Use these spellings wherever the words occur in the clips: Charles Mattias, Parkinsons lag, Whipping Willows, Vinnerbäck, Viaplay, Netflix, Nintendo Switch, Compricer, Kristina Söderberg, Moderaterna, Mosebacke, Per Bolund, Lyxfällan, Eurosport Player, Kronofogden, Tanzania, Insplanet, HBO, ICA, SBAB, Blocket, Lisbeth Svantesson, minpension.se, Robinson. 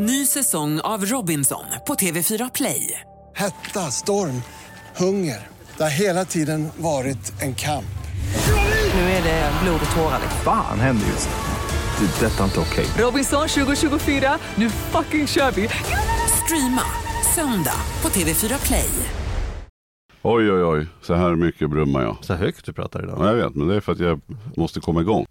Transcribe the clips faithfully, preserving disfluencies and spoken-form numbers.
Ny säsong av Robinson på T V fyra Play. Hetta, storm, hunger. Det har hela tiden varit en kamp. Nu är det blod och tårar. Fan, händer just det. Detta är inte okej. Okay. Robinson tjugo tjugofyra, nu fucking kör vi. Streama söndag på T V fyra Play. Oj, oj, oj. Så här mycket brummar jag. Så högt du pratar idag. Ja, jag vet, men det är för att jag måste komma igång.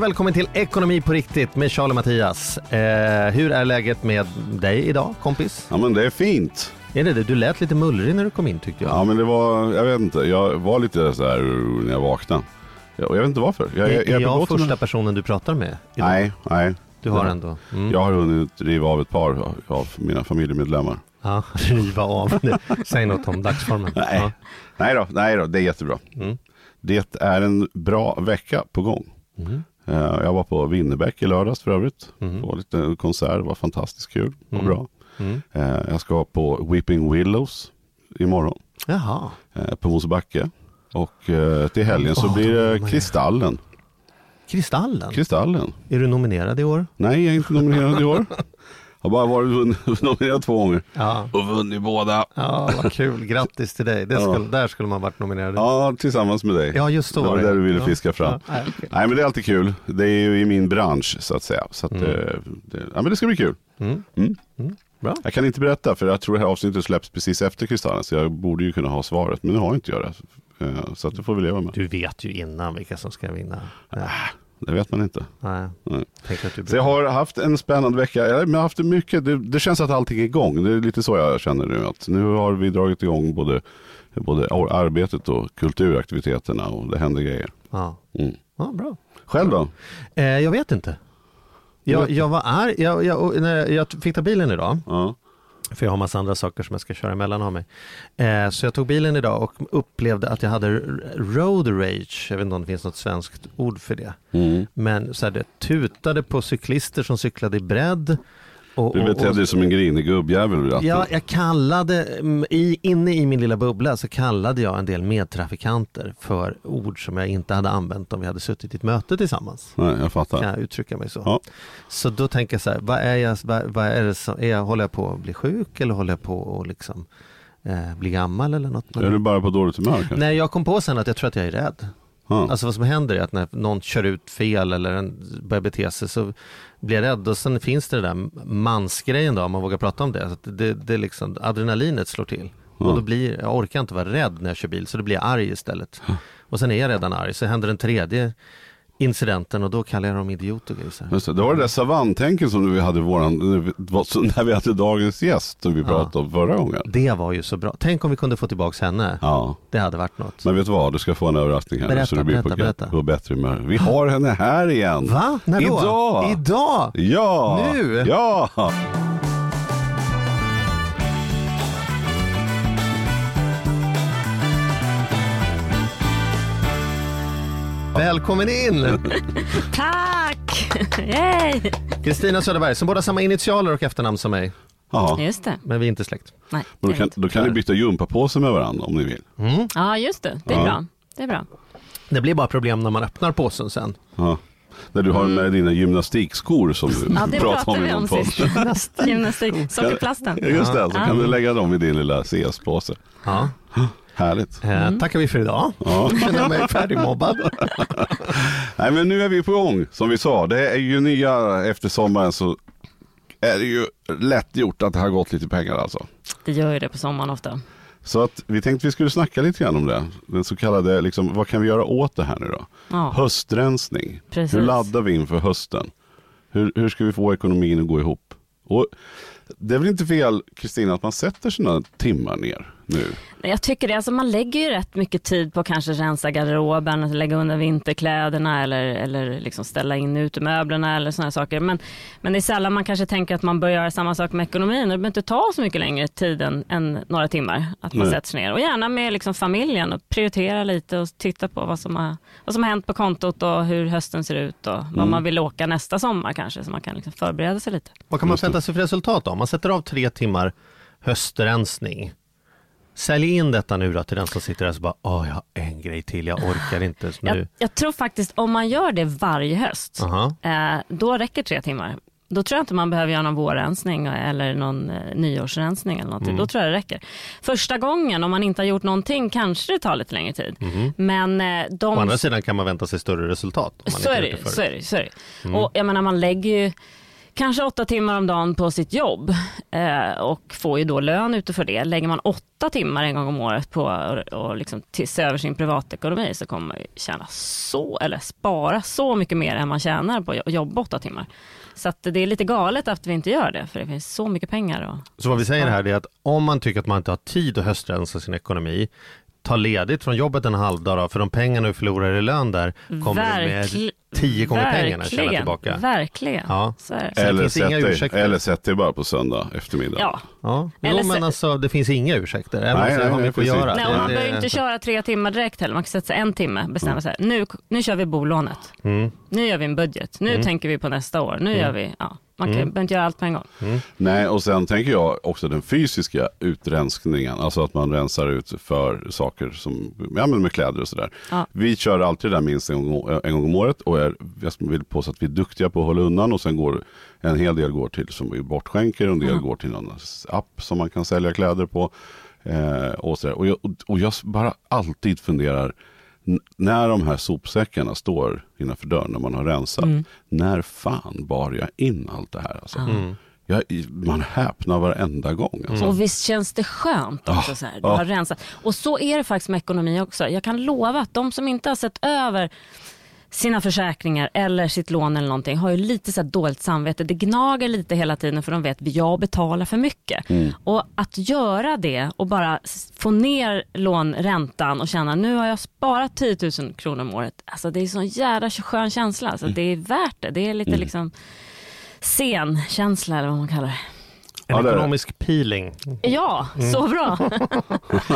Välkommen till Ekonomi på riktigt med Charles Mattias. Eh, hur är läget med dig idag, kompis? Ja, men det är fint. Är det det? Du lät lite mullrig när du kom in, tyckte jag. Ja, men det var, jag vet inte, jag var lite så här när jag vaknade. Jag, jag vet inte varför. Jag, är jag, jag, jag första med... personen du pratar med idag? Nej, nej. Du har nej. Ändå? Mm. Jag har hunnit riva av ett par av mina familjemedlemmar. Ja, riva av. Säg något om dagsformen. Nej, ja. nej, då, nej då, det är jättebra. Mm. Det är en bra vecka på gång. Mm. Jag var på Vinnerbäck i lördags för övrigt. Mm. På lite konsert, var fantastiskt kul och mm. bra. Mm. Jag ska på Whipping Willows imorgon. Jaha. På Mosebacke. Och till helgen så oh, blir det Kristallen. Kristallen? Kristallen. Är du nominerad i år? Nej, jag är inte nominerad i år. Jag har bara varit nominerad två gånger. Ja. Och vunnit båda. Ja, vad kul. Grattis till dig. Det skulle, ja. Där skulle man varit nominerad. Ja, tillsammans med dig. Ja, just då. Det var där du ville fiska fram. Ja. Nej, okay. Nej, men det är alltid kul. Det är ju i min bransch, så att säga. Så att, mm. det, det, ja, men det ska bli kul. Mm. Mm. Mm. Bra. Jag kan inte berätta, för jag tror det här avsnittet släpps precis efter Kristallen. Så jag borde ju kunna ha svaret, men nu har jag inte jag det. Så att det får vi leva med. Du vet ju innan vilka som ska vinna. Ja. Det vet man inte. Nej. Nej. Så jag har haft en spännande vecka. Jag har haft mycket. Det, det känns att allting är igång. Det är lite så jag känner nu. Att nu har vi dragit igång både, både arbetet och kulturaktiviteterna. Och det händer grejer. Ja, mm. ja bra. Själv då? Eh, jag vet inte. Jag, vet jag var arg. Jag, jag, när jag fick ta bilen idag. Ja. För jag har massa andra saker som jag ska köra emellan av mig. Eh, så jag tog bilen idag och upplevde att jag hade road rage. Jag vet inte om det finns något svenskt ord för det. Mm. Men så här, det tutade på cyklister som cyklade i bredd. Och, du betedde dig som en grinig gubbjävel. Ja, jag kallade, i, inne i min lilla bubbla så kallade jag en del medtrafikanter för ord som jag inte hade använt om vi hade suttit i ett möte tillsammans. Nej, jag fattar. Kan jag uttrycka mig så. Ja. Så då tänker jag så här, vad är jag, vad, vad är det som, är jag, håller jag på att bli sjuk eller håller jag på att liksom, eh, bli gammal eller något? Är du bara på dåligt humör? Kanske? Nej, jag kom på sen att jag tror att jag är rädd. Ah. Alltså vad som händer är att när någon kör ut fel eller en börjar bete sig så blir jag rädd. Och sen finns det, det där mansgrejen då, om man vågar prata om det. Så det, det är liksom, adrenalinet slår till. Ah. Och då blir, jag orkar inte vara rädd när jag kör bil, så då blir jag arg istället. Ah. Och sen är jag redan arg, så händer den tredje incidenten och då kallar jag dem idioter. Det, det var det där savantänken som vi hade våran, när vi hade dagens gäst som vi pratade ah. om förra gången. Det var ju så bra. Tänk om vi kunde få tillbaka henne. Ah. Det hade varit något. Men vet du vad? Du ska få en överraskning här. Berätta, så det blir berätta, på, berätta. På bättre humör. Vi har henne här igen. Va? När då? Idag! Idag? Ja! Nu! Ja! Välkommen in! Tack! Yay. Kristina Söderberg, som båda samma initialer och efternamn som mig. Ja, just det. Men vi är inte släkt. Nej, men då kan, då kan ni byta jumpa på sig med varandra om ni vill. Mm. Ja, just det. Det är, ja. Bra. Det är bra. Det blir bara problem när man öppnar påsen sen. Ja. När du har med dina gymnastikskor som du ja, det pratar om i någon post. Gymnastik, sockerplasten. Just det, så kan mm. du lägga dem i din lilla C S-påse. Ja. Härligt. Mm. Eh, tackar vi för idag. Ja. Jag känner mig färdigmobbad. Nej, men nu är vi på gång, som vi sa. Det är ju nya efter sommaren, så är det ju lätt gjort att det har gått lite pengar alltså. Det gör ju det på sommaren ofta. Så att vi tänkte vi skulle snacka lite grann om det. Den så kallade, liksom, vad kan vi göra åt det här nu då? Ja. Höstrensning. Precis. Hur laddar vi inför hösten? Hur, hur ska vi få ekonomin att gå ihop? Och det är väl inte fel, Kristina, att man sätter sina timmar ner. nu? Jag tycker det. Alltså man lägger ju rätt mycket tid på kanske rensa garderoben, lägga undan vinterkläderna eller, eller liksom ställa in utemöblerna eller såna här saker. Men, men det är sällan man kanske tänker att man bör göra samma sak med ekonomin, och det behöver inte ta så mycket längre tid än, än några timmar att man Nej. sätter sig ner. Och gärna med liksom familjen och prioritera lite och titta på vad som har, vad som har hänt på kontot och hur hösten ser ut och vad mm. man vill åka nästa sommar kanske, så man kan liksom förbereda sig lite. Vad kan man sätta sig för resultat då? Man sätter av tre timmar höstrensning. Sälj in detta nu då till den som sitter där så bara, åh jag har en grej till, jag orkar inte nu. Jag, jag tror faktiskt om man gör det varje höst, uh-huh. eh, då räcker tre timmar. Då tror jag inte man behöver göra någon vårrensning eller någon eh, nyårsrensning eller något. Mm. Då tror jag det räcker. Första gången om man inte har gjort någonting kanske det tar lite längre tid. Mm. Men eh, de... På andra sidan kan man vänta sig större resultat. Om man så, inte är det, så är det, så är det. Mm. Och jag menar man lägger ju kanske åtta timmar om dagen på sitt jobb eh, och får ju då lön utifrån det. Lägger man åtta timmar en gång om året på och, och liksom se över sin privatekonomi, så kommer man tjäna så, eller spara så mycket mer än man tjänar på att jobba åtta timmar. Så att det är lite galet att vi inte gör det, för det finns så mycket pengar. Och... Så vad vi säger här är att om man tycker att man inte har tid att höstrensa sin ekonomi, ta ledigt från jobbet en halv dag då, för de pengarna du förlorar i lön där kommer Verkl... med tio gånger verkligen. Pengarna tjäna tillbaka. Verkligen. Ja. Så är det. Eller, så det inga ursäkter. Eller sätt dig bara på söndag eftermiddag. Ja. Ja. Jo, eller men se... alltså, det finns inga ursäkter. Nej, nej, nej, nej, precis. Göra. Nej, man behöver ju inte köra tre timmar direkt heller. Man kan sätta sig en timme och bestämma mm. sig. Nu, nu kör vi bolånet. Mm. Nu gör vi en budget. Nu mm. tänker vi på nästa år. Nu mm. gör vi... Ja. Man kan mm. inte göra allt på en gång. Mm. Nej, och sen tänker jag också den fysiska utrenskningen. Alltså att man rensar ut för saker som, ja men med kläder och sådär. Ja. Vi kör alltid det där minst en gång, en gång om året. Och jag, jag vill påstå att vi är duktiga på att hålla undan. Och sen går en hel del går till som vi bortskänker. Och en del mm. går till någon app som man kan sälja kläder på. Eh, och, sådär. Och, jag, och jag bara alltid funderar. När de här sopsäckarna står innanför dörren när man har rensat, mm. när fan bar jag in allt det här? Alltså. Mm. Jag, man häpnar varenda gång. Alltså. Och visst känns det skönt också, ah, så här. Du ah. har rensat. Och så är det faktiskt med ekonomi också. Jag kan lova att de som inte har sett över sina försäkringar eller sitt lån eller någonting har ju lite så här dåligt samvete. Det gnager lite hela tiden för de vet att jag betalar för mycket. Mm. Och att göra det och bara få ner lånräntan och känna nu har jag sparat tio tusen kronor om året. Alltså det är en sån jävla skön känsla. Alltså mm. det är värt det. Det är lite mm. liksom senkänsla eller vad man kallar det. En ja, ekonomisk peeling. Ja, mm. så bra.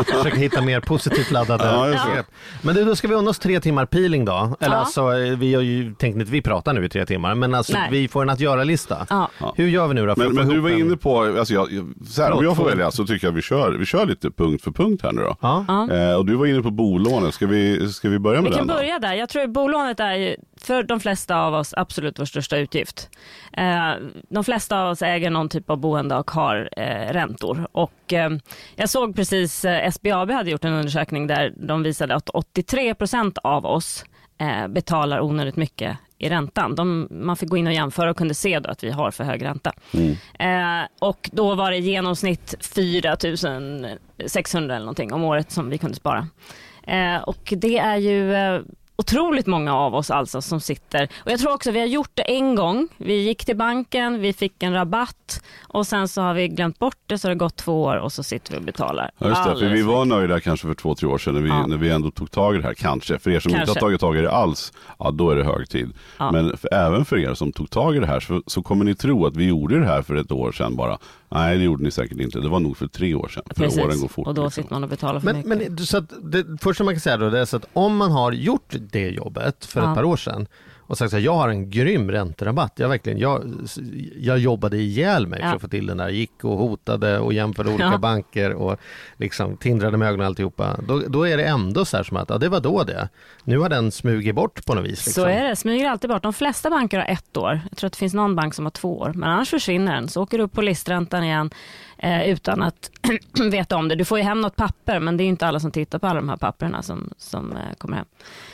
Försöka hitta mer positivt laddade. Ja, ja. Men då ska vi unna oss tre timmar peeling då. Eller ja. alltså, vi har ju tänkt inte vi pratar nu i tre timmar. Men alltså, vi får en att göra-lista. Ja. Hur gör vi nu då? Men, men du var inne på, alltså jag, så här, Låt, om jag får välja så tycker jag vi kör, vi kör lite punkt för punkt här nu då. Ja. Ja. Eh, och du var inne på bolånet. Ska vi, ska vi börja med vi den? Vi kan börja då? där. Jag tror att bolånet är ju för de flesta av oss absolut vår största utgift. Eh, de flesta av oss äger någon typ av boende och har eh, räntor. Och eh, jag såg precis, eh, S B A B hade gjort en undersökning där de visade att åttiotre procent av oss eh, betalar onödigt mycket i räntan. De, man fick gå in och jämföra och kunde se då att vi har för hög ränta. Mm. Eh, och då var det i genomsnitt fyra tusen sexhundra eller någonting om året som vi kunde spara. Eh, och det är ju... Eh, otroligt många av oss alltså som sitter. Och jag tror också vi har gjort det en gång. Vi gick till banken, vi fick en rabatt och sen så har vi glömt bort det, så det har gått två år och så sitter vi och betalar. Ja, just det, för vi var nöjda kanske för två, tre år sedan när vi, ja. när vi ändå tog tag i det här kanske. För er som kanske. inte har tagit tag i det alls, ja då är det hög tid. Ja. Men för, även för er som tog tag i det här så, så kommer ni tro att vi gjorde det här för ett år sedan bara. Nej, det gjorde ni säkert inte. Det var nog för tre år sedan. För åren går fort. Och då liksom. sitter man och betalar för men, mycket. Men så att det första man kan säga då det är så att om man har gjort det jobbet för ja. ett par år sedan och sagt att jag har en grym ränterabatt. Jag, verkligen, jag, jag jobbade ihjäl mig ja. för att få till den där. Gick och hotade och jämförde olika ja. banker och liksom tindrade med ögonen och alltihopa. Då, då är det ändå så här som att ja, det var då det. Nu har den smugit bort på något vis. Liksom. Så är det. Smyger alltid bort. De flesta banker har ett år. Jag tror att det finns någon bank som har två år. Men annars försvinner den. Så åker du upp på listräntan igen eh, utan att veta om det. Du får ju hem något papper, men det är inte alla som tittar på alla de här papperna som, som eh, kommer hem.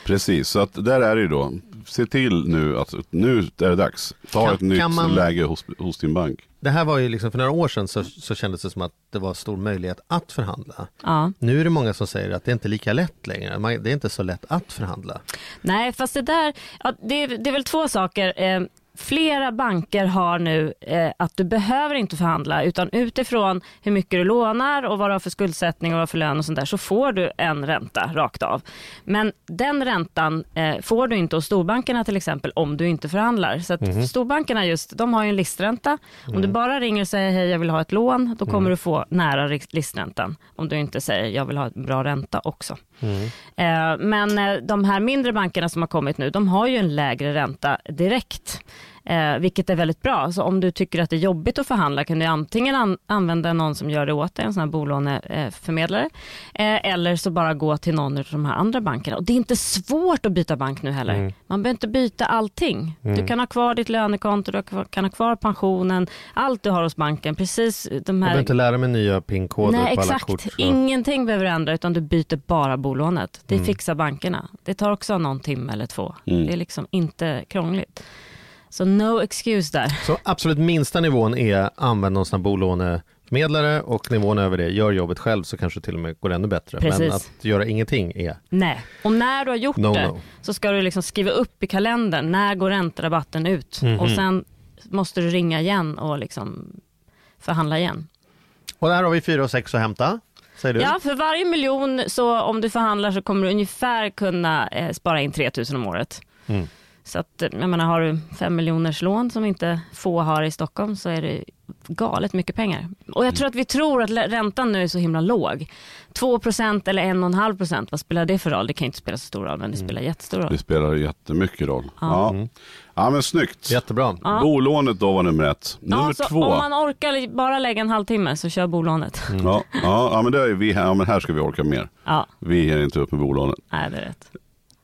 Precis. Så att där är det ju då. Se till nu att nu är det dags. Ta kan, ett nytt man, läge hos, hos din bank. Det här var ju liksom för några år sedan så, så kändes det som att det var stor möjlighet att förhandla. Ja. Nu är det många som säger att det är inte lika lätt längre. Man, det är inte så lätt att förhandla. Nej, fast det där... Ja, det, det är väl två saker... Eh, Flera banker har nu eh, att du behöver inte förhandla, utan utifrån hur mycket du lånar och vad du har för skuldsättning och vad du har för lön och sånt där, så får du en ränta rakt av. Men den räntan eh, får du inte hos storbankerna till exempel om du inte förhandlar. Så att mm. storbankerna just, de har ju en listränta. Om mm. du bara ringer och säger hej jag vill ha ett lån, då kommer mm. du få nära listräntan. Om du inte säger jag vill ha en bra ränta också. Mm. Eh, men eh, de här mindre bankerna som har kommit nu, de har ju en lägre ränta direkt. Eh, vilket är väldigt bra. Så om du tycker att det är jobbigt att förhandla kan du antingen an- använda någon som gör det åt dig, en sån här bolåneförmedlare. Eh, eller så bara gå till någon av de här andra bankerna. Och det är inte svårt att byta bank nu heller. Mm. Man behöver inte byta allting. Mm. Du kan ha kvar ditt lönekonto, du kan ha kvar pensionen, allt du har hos banken. Precis de här... Du behöver inte lära mig nya PIN-koder. Nej, på alla exakt. Kort. Så... Ingenting behöver ändra, utan du byter bara bolånet. Det mm. fixar bankerna. Det tar också någon timme eller två. Mm. Det är liksom inte krångligt. Så no excuse där. Så absolut minsta nivån är använda någon sån här bolåneförmedlare, och nivån över det, gör jobbet själv så kanske till och med går ännu bättre. Precis. Men att göra ingenting är... Nej, och när du har gjort no, det no. så ska du liksom skriva upp i kalendern när går ränterabatten ut mm-hmm. och sen måste du ringa igen och liksom förhandla igen. Och där har vi fyra och sex att hämta. Ja, för varje miljon så om du förhandlar så kommer du ungefär kunna eh, spara in tre tusen om året. Mm. Så att, jag menar, har du fem miljoners lån som inte få har i Stockholm, så är det galet mycket pengar. Och jag tror att vi tror att räntan nu är så himla låg. två procent eller en komma fem procent, vad spelar det för roll? Det kan inte spela så stor roll, men det spelar jättestor roll. Det spelar jättemycket roll. Ja, ja. ja men snyggt. Jättebra. Ja. Bolånet då var nummer ett. Nummer ja, så två. Om man orkar bara lägga en halvtimme så kör bolånet. Mm. Ja, ja, ja, men det är vi här. Ja, men här ska vi orka mer. Ja. Vi är inte upp med bolånet. Nej, det är rätt.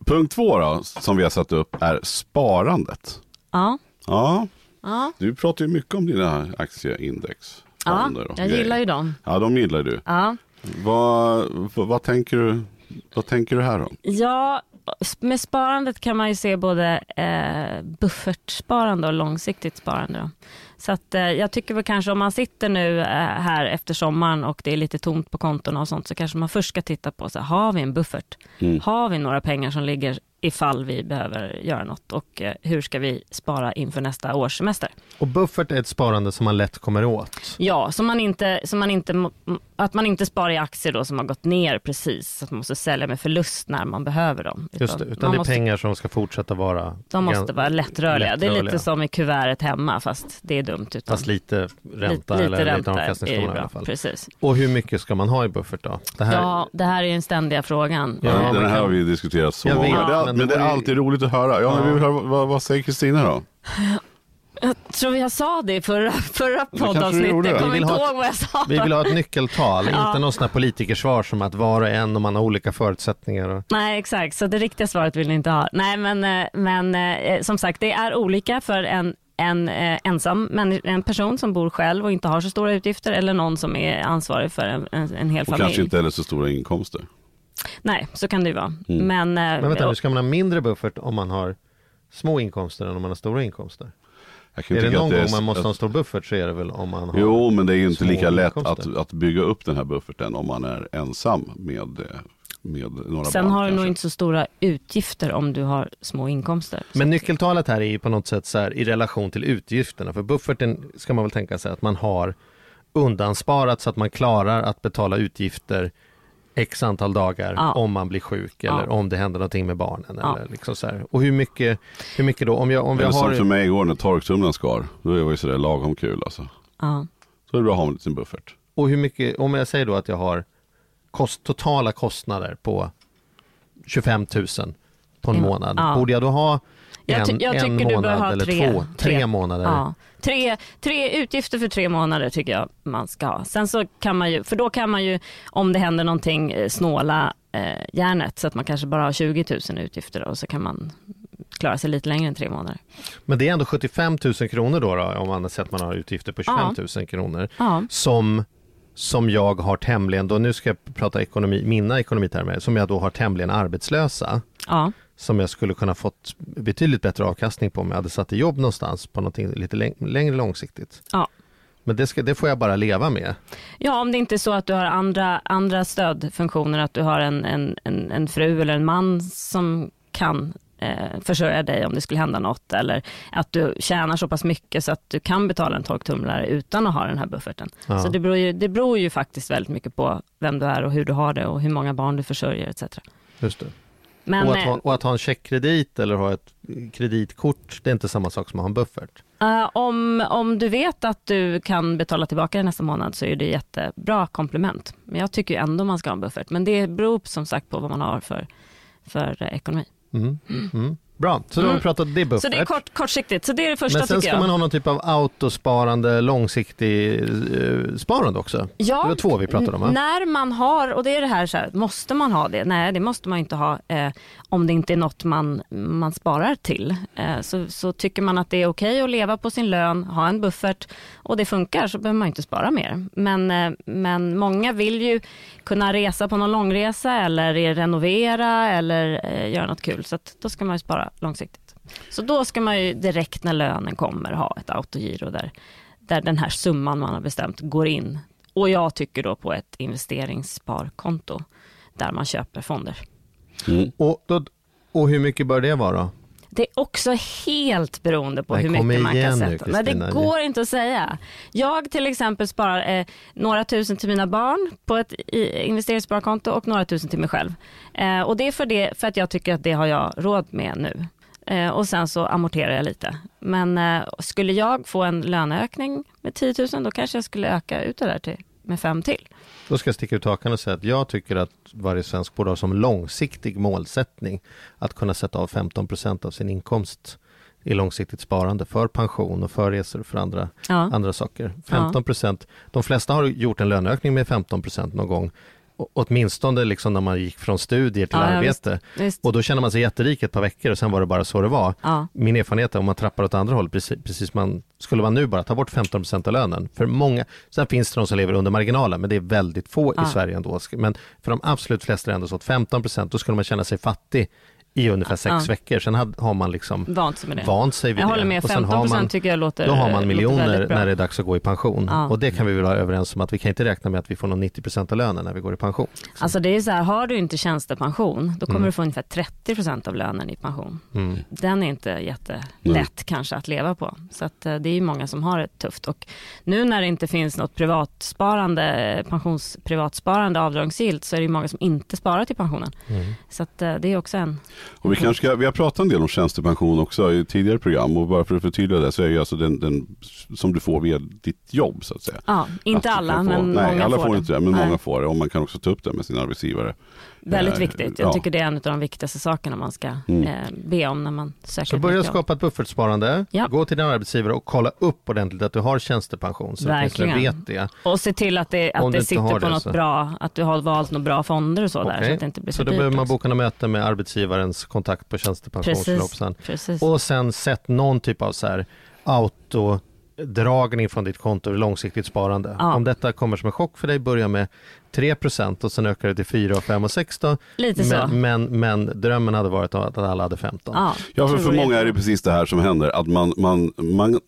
Punkt två då, som vi har satt upp, är sparandet. Ja. Ja. ja. Du pratar ju mycket om dina aktieindex. Ja, jag gillar ju dem. Ja, de gillar du. Ja. Vad, vad, vad, tänker du, vad tänker du här då? Ja, med sparandet kan man ju se både eh, buffertsparande och långsiktigt sparande då. Så att, eh, jag tycker väl kanske om man sitter nu eh, här efter sommaren och det är lite tomt på konton och sånt, så kanske man först ska titta på så här, har vi en buffert? Mm. Har vi några pengar som ligger ifall vi behöver göra något, och eh, hur ska vi spara inför nästa års semester? Och buffert är ett sparande som man lätt kommer åt. Ja, som man inte, som man inte, att man inte sparar i aktier då som har gått ner precis, att man måste sälja med förlust när man behöver dem. Utan, Just det, utan det är måste, pengar som ska fortsätta vara... De måste vara lättrörliga. lättrörliga. Det är lite som i kuvertet hemma, fast det är dumt. Utan, fast lite ränta lite, eller lite, lite avkastningsstorna i alla fall. Precis. Och hur mycket ska man ha i buffert då? Det här... Ja, det här är ju den ständiga frågan. Ja, ja, den här har vi diskuterat så många. Men det är alltid roligt att höra. Ja, men vi vill höra, vad, vad säger Kristina då? Jag tror vi jag sa det i förra, förra poddavsnittet. Jag kommer inte ihåg vad jag sa. Vi vill ha ett nyckeltal, ja. Inte någon sån här politikersvar som att var och en, om man har olika förutsättningar. Och... Nej, exakt. Så det riktiga svaret vill ni inte ha. Nej, men, men som sagt, det är olika för en en eh, ensam men en person som bor själv och inte har så stora utgifter, eller någon som är ansvarig för en, en, en hel och familj. Och kanske inte heller så stora inkomster. Nej, så kan det ju vara. Mm. Men, eh, men vänta, hur ska man ha mindre buffert om man har små inkomster än om man har stora inkomster? Är det någon det är... gång man måste ha en stor buffert, så är det väl om man har... Jo, men det är ju inte lika lätt att, att bygga upp den här bufferten om man är ensam med... Eh... Med några Sen barn, har du kanske. Nog inte så stora utgifter om du har små inkomster. Men nyckeltalet här är ju på något sätt så här, i relation till utgifterna. För bufferten ska man väl tänka sig att man har undansparat så att man klarar att betala utgifter x antal dagar ja. Om man blir sjuk eller ja. Om det händer någonting med barnen. Ja. Eller liksom så här. Och hur mycket, hur mycket då? Om jag, om jag har... Som för mig igår när torktumlaren skar, då var ju sådär lagom kul alltså. Ja. Så är det bra att ha en liten buffert. Och hur mycket, om jag säger då att jag har Kost, totala kostnader på tjugofem tusen på en månad. Ja. Borde jag då ha en, jag ty- jag en månad ha eller tre, två? Tre, tre månader? Ja. Tre, tre utgifter för tre månader tycker jag man ska ha. Sen så kan man ju, för då kan man ju, om det händer någonting, snåla eh, hjärnet. Så att man kanske bara har tjugo tusen utgifter då, och så kan man klara sig lite längre än tre månader. Men det är ändå sjuttiofem tusen kronor då, då om man sett att man har utgifter på tjugofem tusen ja. Kronor. Ja. Som... som jag har tämligen, då nu ska jag prata ekonomi, mina ekonomitermer, som jag då har tämligen arbetslösa. Ja. Som jag skulle kunna fått betydligt bättre avkastning på om jag hade satt i jobb någonstans på någonting lite läng- längre långsiktigt. Ja. Men det, ska, det får jag bara leva med. Ja, om det inte är så att du har andra, andra stödfunktioner, att du har en, en, en, en fru eller en man som kan eh, försörja dig om det skulle hända något, eller att du tjänar så pass mycket så att du kan betala en torktumlare utan att ha den här bufferten. Ja. Så det beror, ju, det beror ju faktiskt väldigt mycket på vem du är och hur du har det och hur många barn du försörjer et cetera. Just det. Men, och, att ha, och att ha en checkkredit eller ha ett kreditkort, det är inte samma sak som att ha en buffert. Uh, om, om du vet att du kan betala tillbaka det nästa månad så är det jättebra komplement. Men jag tycker ju ändå man ska ha en buffert. Men det beror som sagt på vad man har för, för uh, ekonomi. Mm. Mm. Mm. Bra, så då har vi pratat det buffert. Så det är kort, kortsiktigt, så det är det första tycker jag. Men sen ska man ha någon typ av autosparande, långsiktig eh, sparande också. Ja, det var två vi pratade om. Här. När man har, och det är det här så här, måste man ha det? Nej, det måste man inte ha eh, om det inte är något man, man sparar till. Eh, så, så tycker man att det är okej att leva på sin lön, ha en buffert och det funkar så behöver man inte spara mer. Men, eh, men många vill ju kunna resa på någon långresa eller renovera eller eh, göra något kul. Så att då ska man ju spara långsiktigt. Så då ska man ju direkt när lönen kommer ha ett autogiro där, där den här summan man har bestämt går in. Och jag tycker då på ett investeringssparkonto där man köper fonder. Mm. Och, då, och hur mycket bör det vara då? Det är också helt beroende på Nej, hur mycket man kan sätta. Nu, Nej, det går inte att säga. Jag till exempel sparar eh, några tusen till mina barn på ett investeringssparkonto och några tusen till mig själv. Eh, och det är för, det, för att jag tycker att det har jag råd med nu. Eh, och sen så amorterar jag lite. Men eh, skulle jag få en löneökning med tio tusen då kanske jag skulle öka ut det där till, med fem till. Då ska jag sticka ut hakan och säga att jag tycker att varje svensk borde ha som långsiktig målsättning att kunna sätta av femton procent av sin inkomst i långsiktigt sparande för pension och för resor och för andra, ja. andra saker. femton procent, ja. De flesta har gjort en löneökning med femton procent någon gång. Å- åtminstone liksom när man gick från studier till ja, arbete. Visst, visst. Och då känner man sig jätterik ett par veckor och sen var det bara så det var. Ja. Min erfarenhet är om man trappar åt andra håll precis, precis man skulle man nu bara ta bort femton procent av lönen. För många, sen finns det de som lever under marginalen men det är väldigt få ja. i Sverige ändå. Men för de absolut flesta är ändå så att femton procent då skulle man känna sig fattig i ungefär sex ja. veckor. Sen har, har man liksom vant sig, vant sig vid jag det. Håller med, femton procent och sen har man, tycker jag låter, då har man miljoner när det är dags att gå i pension. Ja. Och det kan vi väl vara överens om att vi kan inte räkna med att vi får någon nittio procent av lönen när vi går i pension. Liksom. Alltså det är så här, har du inte tjänstepension då kommer mm. du få ungefär trettio procent av lönen i pension. Mm. Den är inte jättelätt mm. kanske att leva på. Så att det är ju många som har det tufft. Och nu när det inte finns något privatsparande, pensionsprivatsparande avdragsgillt så är det ju många som inte sparar till pensionen. Mm. Så att det är också en... Och vi, kanske ska, vi har pratat en del om tjänstepension också i tidigare program och bara för att förtydliga det så är ju alltså den, den som du får via ditt jobb så att säga. Ja, inte att alla få, men nej, många alla får det. Inte det men nej. Många får det och man kan också ta upp det med sin arbetsgivare. Väldigt viktigt. Jag ja. tycker det är en av de viktigaste sakerna man ska mm. eh, be om när man söker. Så börja skapa ett buffertsparande, ja. gå till din arbetsgivare och kolla upp ordentligt att du har tjänstepension så att du vet det. Och se till att det, att det sitter på något så. Bra, att du har valt några bra fonder och så okay. där så att det inte blir så, så då behöver man boka något möte med arbetsgivarens kontakt på tjänstepensionsförloppsan. Och sen sätt någon typ av så här auto dragning från ditt konto och långsiktigt sparande. Ja. Om detta kommer som en chock för dig, börja med tre procent och sen ökar det till fyra, fem och sex då. Lite så. Men, men, men drömmen hade varit att alla hade femton. Ja, ja för, för många är det precis det här som händer. Att man, man, man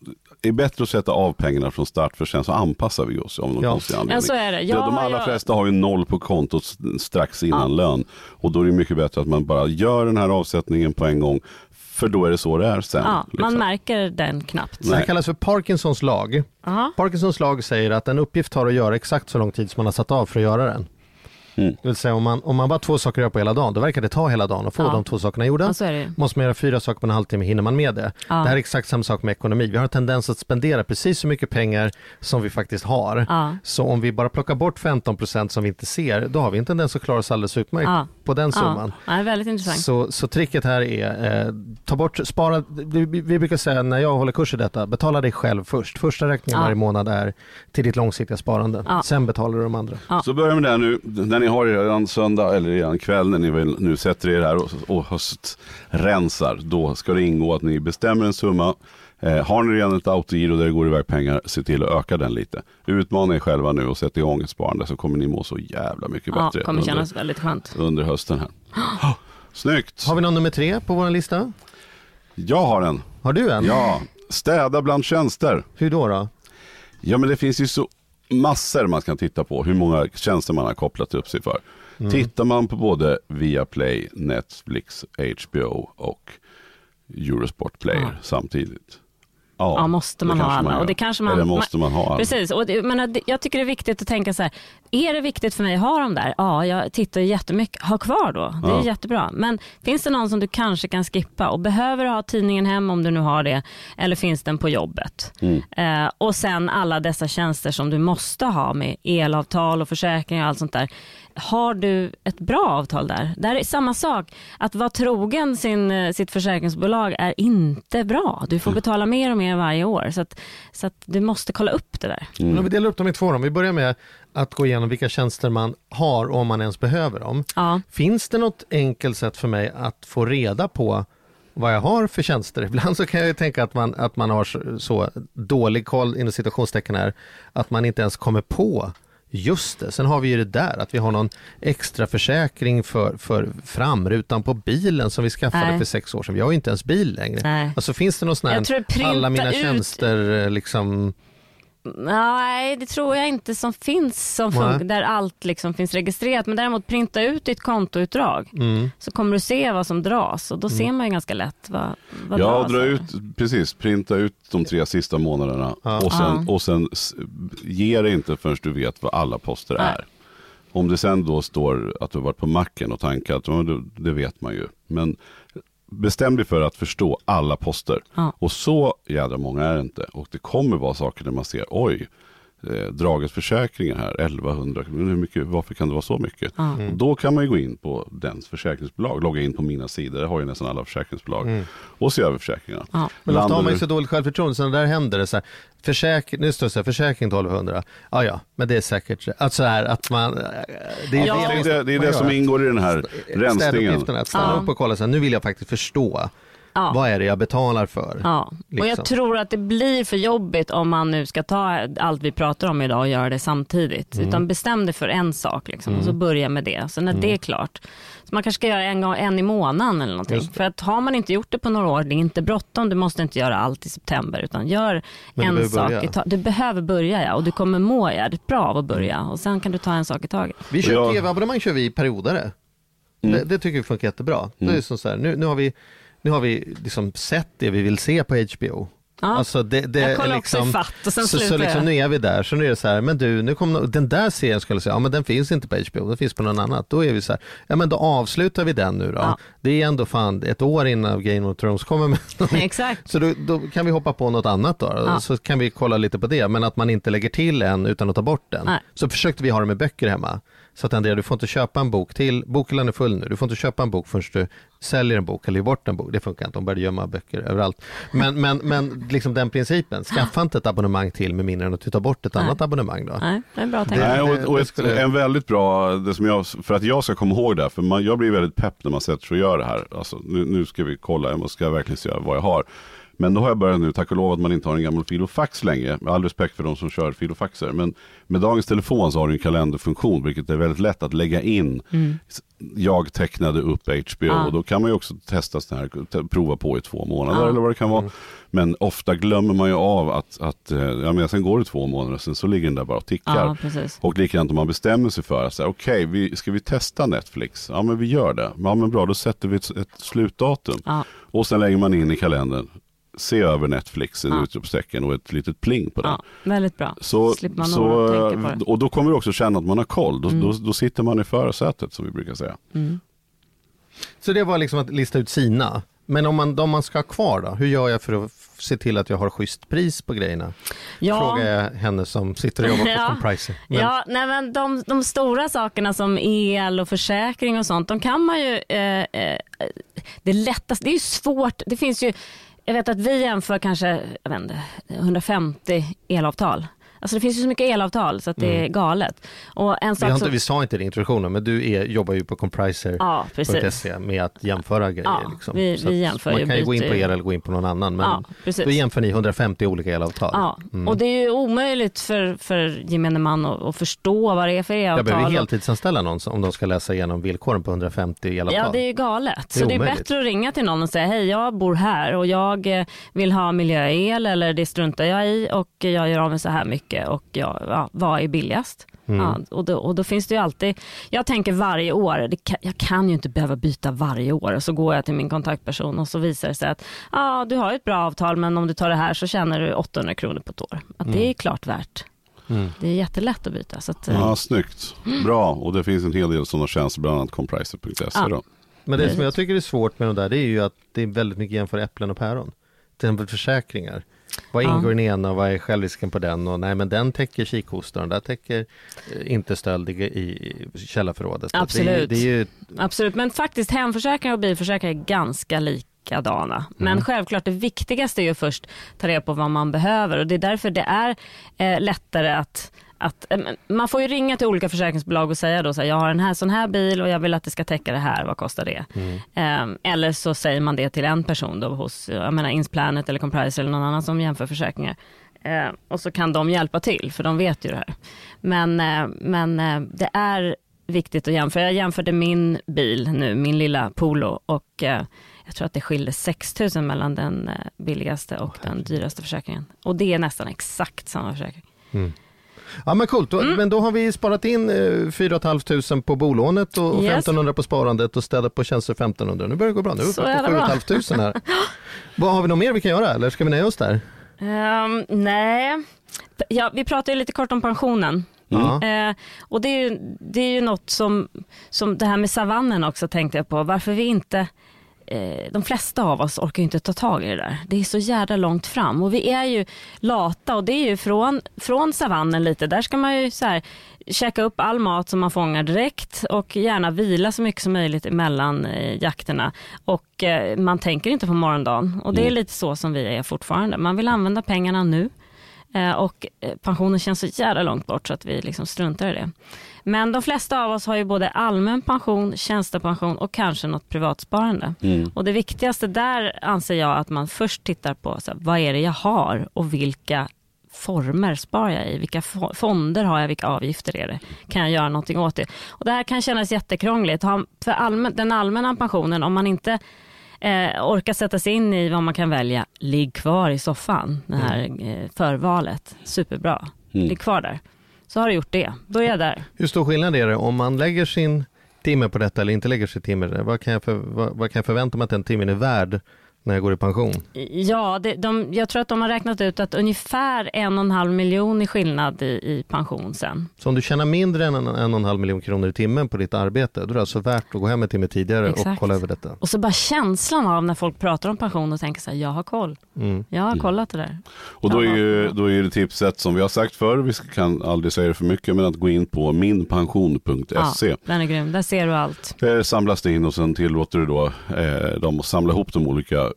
är bättre att sätta av pengarna från start för sen så anpassar vi oss om någon ja. konstig anledning. Ja, så är det. Ja, de allra jag... flesta har ju noll på kontot strax innan ja. lön. Och då är det mycket bättre att man bara gör den här avsättningen på en gång. För då är det så det är sen. Ja, liksom. Man märker den knappt. Det kallas för Parkinsons lag. Uh-huh. Parkinsons lag säger att en uppgift har att göra exakt så lång tid som man har satt av för att göra den. Mm. Det vill säga om man, om man bara två saker gör på hela dagen, då verkar det ta hela dagen att få ja. de två sakerna gjorda. Ja, måste man göra fyra saker på en halvtimme, hinner man med det. Ja. Det här är exakt samma sak med ekonomi. Vi har en tendens att spendera precis så mycket pengar som vi faktiskt har. Ja. Så om vi bara plockar bort femton procent som vi inte ser, då har vi en tendens att klara oss alldeles utmärkt ja. på den summan. Ja. Ja, väldigt intressant. Så, så tricket här är eh, ta bort, spara, vi, vi brukar säga när jag håller kurs i detta, betala dig själv först. Första räkningen ja. varje månad är till ditt långsiktiga sparande. Ja. Sen betalar du de andra. Ja. Så börjar vi med det nu. Den har redan söndag eller redan kväll när ni väl nu sätter er här och, och höstrensar, då ska det ingå att ni bestämmer en summa. Eh, har ni redan ett autogiro där det går iväg pengar, se till att öka den lite. Utmana er själva nu och sätt igång ett sparande så kommer ni må så jävla mycket ja, bättre. Kommer kännas under, väldigt skönt. Under hösten här. Oh, snyggt! Har vi någon nummer tre på vår lista? Jag har en. Har du en? Ja, städa bland tjänster. Hur då då? Ja men det finns ju så massor man kan titta på, hur många tjänster man har kopplat upp sig för. Mm. Tittar man på både Viaplay, Netflix, H B O och Eurosport Player ja. samtidigt. Ja, ja, måste man ha alla. Man och det kanske man, eller måste man ha alla. Precis, och det, men jag tycker det är viktigt att tänka så här, är det viktigt för mig att ha dem där? Ja, jag tittar jättemycket. Ha kvar då, det ja. är jättebra. Men finns det någon som du kanske kan skippa? Och behöver du ha tidningen hem om du nu har det? Eller finns den på jobbet? Mm. Eh, och sen alla dessa tjänster som du måste ha med elavtal och försäkring och allt sånt där. Har du ett bra avtal där? Där är samma sak. Att vara trogen sin, sitt försäkringsbolag är inte bra. Du får betala mer och mer varje år. Så att, så att du måste kolla upp det där. Mm. Men om vi delar upp dem i två då. Vi börjar med att gå igenom vilka tjänster man har om man ens behöver dem. Ja. Finns det något enkelt sätt för mig att få reda på vad jag har för tjänster? Ibland så kan jag ju tänka att man, att man har så, så dålig koll inom situationstecken här att man inte ens kommer på. Just det, sen har vi ju det där att vi har någon extra försäkring för, för framrutan på bilen som vi skaffade Nej. för sex år sedan. Vi har ju inte ens bil längre. Nej. Alltså finns det någon sån här alla mina ut... tjänster liksom... Nej, det tror jag inte som finns som funkar, där allt liksom finns registrerat. Men däremot printa ut ditt kontoutdrag mm. så kommer du se vad som dras. Och då mm. ser man ju ganska lätt vad, vad ja, dras. Ja, dra ut, precis. Printa ut de tre sista månaderna ja. och, sen, ja. och sen ge det inte förrän du vet vad alla poster Nej. är. Om det sen då står att du har varit på macken och tankat, det vet man ju. Men bestäm dig för att förstå alla poster. Ja. Och så jävla många är det inte. Och det kommer vara saker där man ser, oj, eh, draget försäkringar här, elva hundra, hur mycket, varför kan det vara så mycket? Ja. Mm. Och då kan man ju gå in på dens försäkringsbolag, logga in på mina sidor, det har ju nästan alla försäkringsbolag, mm. och se över försäkringarna. Ja. Men ofta har man ju så dåligt självförtroende, så där händer det så här, försäkring, nu står det så här, försäkring tolv hundra, ja ja, men det är säkert, alltså här, att man, det är ja. det, det, det, är det som ingår i den här rensningen. Att stanna ja. upp och kolla så här, nu vill jag faktiskt förstå. Ja. Vad är det jag betalar för? Ja. Liksom. Och jag tror att det blir för jobbigt om man nu ska ta allt vi pratar om idag och göra det samtidigt. Mm. Utan bestäm dig för en sak liksom, mm. och så börja med det. Så när mm. det är klart. Så man kanske ska göra en gång en i månaden eller någonting. För att har man inte gjort det på några år, det är inte bråttom. Du måste inte göra allt i september utan gör en sak börja. i taget. Du behöver börja ja, och du kommer må ja, det är bra att börja. Och sen kan du ta en sak i taget. Vi kör ja. T V-abonnemang kör vi i periodare. Mm. Det, det tycker vi funkar jättebra. Mm. Det är som så här, nu, nu har vi Nu har vi liksom sett det vi vill se på H B O. Ja. Alltså det, det jag kollar liksom, också i fatt och sen så, så liksom, nu är vi där. Så nu är det så här, men du, nu kommer den där serien skulle jag säga, ja men den finns inte på H B O, den finns på någon annat. Då är vi så här, ja men då avslutar vi den nu då. Ja. Det är ändå fan ett år innan Game of Thrones kommer med. Exakt. Så då, då kan vi hoppa på något annat då. Ja. Så kan vi kolla lite på det, men att man inte lägger till en utan att ta bort den. Nej. Så försökte vi ha det med böcker hemma. Så att Andrea, du får inte köpa en bok till, bokhyllan är full nu, du får inte köpa en bok förrän du säljer en bok eller ger bort en bok. Det funkar inte, de börjar gömma böcker överallt. Men, men, men liksom den principen, skaffa inte ett abonnemang till med mindre än att du tar bort ett Nej. annat abonnemang då. Nej, det är en bra tanke. Nej, och, och ett, en väldigt bra, det som jag, för att jag ska komma ihåg det här, för man, jag blir väldigt pepp när man sätter sig och gör det här. Alltså, nu, nu ska vi kolla, jag ska verkligen se vad jag har. Men då har jag börjat nu, tack och lov att man inte har en gammal filofax längre. All respekt för de som kör filofaxer. Men med dagens telefon så har du en kalenderfunktion, vilket är väldigt lätt att lägga in. Mm. Jag tecknade upp H B O ja. och då kan man ju också testa så här, te- prova på i två månader ja. eller vad det kan vara. Mm. Men ofta glömmer man ju av att, att ja, men sen går det två månader, sen så ligger den där bara och tickar. Ja, och likadant om man bestämmer sig för att okej, okay, vi, ska vi testa Netflix? Ja men vi gör det. Ja men bra, då sätter vi ett, ett slutdatum. Ja. Och sen lägger man in i kalendern. Se över Netflix, en ja. utropstecken och ett litet pling på den. Ja, väldigt bra. Så, man så, och, och då kommer du också känna att man har koll. Då, mm. då, då sitter man i förarsätet som vi brukar säga. Mm. Så det var liksom att lista ut sina. Men om man, om man ska ha kvar då, hur gör jag för att se till att jag har schysst pris på grejerna? Ja. Frågar jag henne som sitter och jobbar på ja. Compricer. Men... Ja, nej, men de, de stora sakerna som el och försäkring och sånt, de kan man ju... Eh, eh, det lättaste, det är ju svårt, det finns ju... Jag vet att vi jämför kanske jag vet inte, hundrafemtio elavtal. Alltså det finns ju så mycket elavtal så att det mm. är galet. Och en sak vi, inte, så... vi sa inte det i introduktionen, men du är, jobbar ju på Compricer ja, med att jämföra grejer. Ja, liksom. vi, vi jämför man ju kan ju gå in på er eller gå in på någon annan, men ja, då jämför ni hundrafemtio olika elavtal. Ja, mm. och det är ju omöjligt för, för gemene man att, att förstå vad det är för elavtal. Jag behöver heltidsanställa någon om de ska läsa igenom villkoren på hundrafemtio elavtal. Ja, det är ju galet. Det är så omöjligt. Det är bättre att ringa till någon och säga hej, jag bor här och jag vill ha miljöel eller det struntar jag i och jag gör av mig så här mycket. Och ja, ja, vad är billigast? Mm. Ja, och, då, och då finns det ju alltid, jag tänker varje år, det kan, jag kan ju inte behöva byta varje år, och så går jag till min kontaktperson och så visar det sig att ja, ah, du har ett bra avtal, men om du tar det här så tjänar du åttahundra kronor på ett år. Att mm. det är klart värt. Mm. Det är jättelätt att byta. Så att, ja, snyggt. Mm. Bra, och det finns en hel del sådana tjänster, bland annat Compricer punkt se ja. då. Men det som jag tycker är svårt med de där, det är ju att det är väldigt mycket jämför äpplen och päron. Till exempel försäkringar. Vad ingår ja. den ena och vad är självrisken på den? Och nej, men den täcker kikhostan, den där täcker inte stöld i källarförrådet. Absolut. Det, det är ju... Absolut, men faktiskt hemförsäkringar och bilförsäkringar är ganska lika. Adana. Men mm. självklart det viktigaste är ju först ta reda på vad man behöver, och det är därför det är eh, lättare att, att eh, man får ju ringa till olika försäkringsbolag och säga då så här, jag har en här sån här bil och jag vill att det ska täcka det här, vad kostar det? Mm. Eh, eller så säger man det till en person då hos, jag menar, Insplanet eller Compricer eller någon annan som jämför försäkringar. Eh, och så kan de hjälpa till, för de vet ju det här. Men, eh, men eh, det är viktigt att jämföra. Jag jämförde min bil nu, min lilla Polo, och eh, jag tror att det skiljer sex tusen mellan den billigaste och den dyraste försäkringen. Och det är nästan exakt samma försäkring. Mm. Ja, men coolt. Mm. Men då har vi sparat in fyra tusen femhundra på bolånet och yes. femton hundra på sparandet och städat på tjänster femton hundra. Nu börjar det gå bra. Nu är det på sju tusen femhundra här. Vad har vi något mer vi kan göra? Eller ska vi nöja oss där? Um, nej. Ja, vi pratade ju lite kort om pensionen. Mm. Eh, och det är ju, det är ju något som, som det här med savannen också tänkte jag på. Varför vi inte... de flesta av oss orkar ju inte ta tag i det där. Det är så jävla långt fram. Och vi är ju lata, och det är ju från, från savannen lite. Där ska man ju så här, käka upp all mat som man fångar direkt och gärna vila så mycket som möjligt mellan eh, jakterna. Och eh, man tänker inte på morgondagen. Och det är lite så som vi är fortfarande. Man vill använda pengarna nu. Eh, och eh, pensionen känns så jävla långt bort så att vi liksom struntar i det. Men de flesta av oss har ju både allmän pension, tjänstepension och kanske något privatsparande. Mm. Och det viktigaste där anser jag att man först tittar på så här, vad är det jag har och vilka former sparar jag i? Vilka fonder har jag? Vilka avgifter är det? Kan jag göra någonting åt det? Och det här kan kännas jättekrångligt. För allmän, den allmänna pensionen, om man inte eh, orkar sätta sig in i vad man kan välja, ligg kvar i soffan, det här eh, förvalet. Superbra. Mm. Ligg kvar där. Så har du gjort det. Börja där. Hur stor skillnad är det om man lägger sin timme på detta eller inte lägger sin timme? Vad kan jag, för, vad, vad kan jag förvänta mig att den timmen är värd när jag går i pension? Ja, det, de, jag tror att de har räknat ut att ungefär en och en halv miljon i skillnad i, i pension sen. Så om du tjänar mindre än en, en och en halv miljon kronor i timmen på ditt arbete, då är det alltså värt att gå hem en timme tidigare. Exakt. Och kolla över detta. Och så bara känslan av när folk pratar om pension och tänker så här, jag har koll. Mm. Jag har kollat det där. Och då är ju, då är det tipset som vi har sagt förr, vi kan aldrig säga det för mycket, men att gå in på minpension punkt se. Ja, den är grym. Där ser du allt. Där samlas det in och sen tillåter du då eh, dem att samla ihop de olika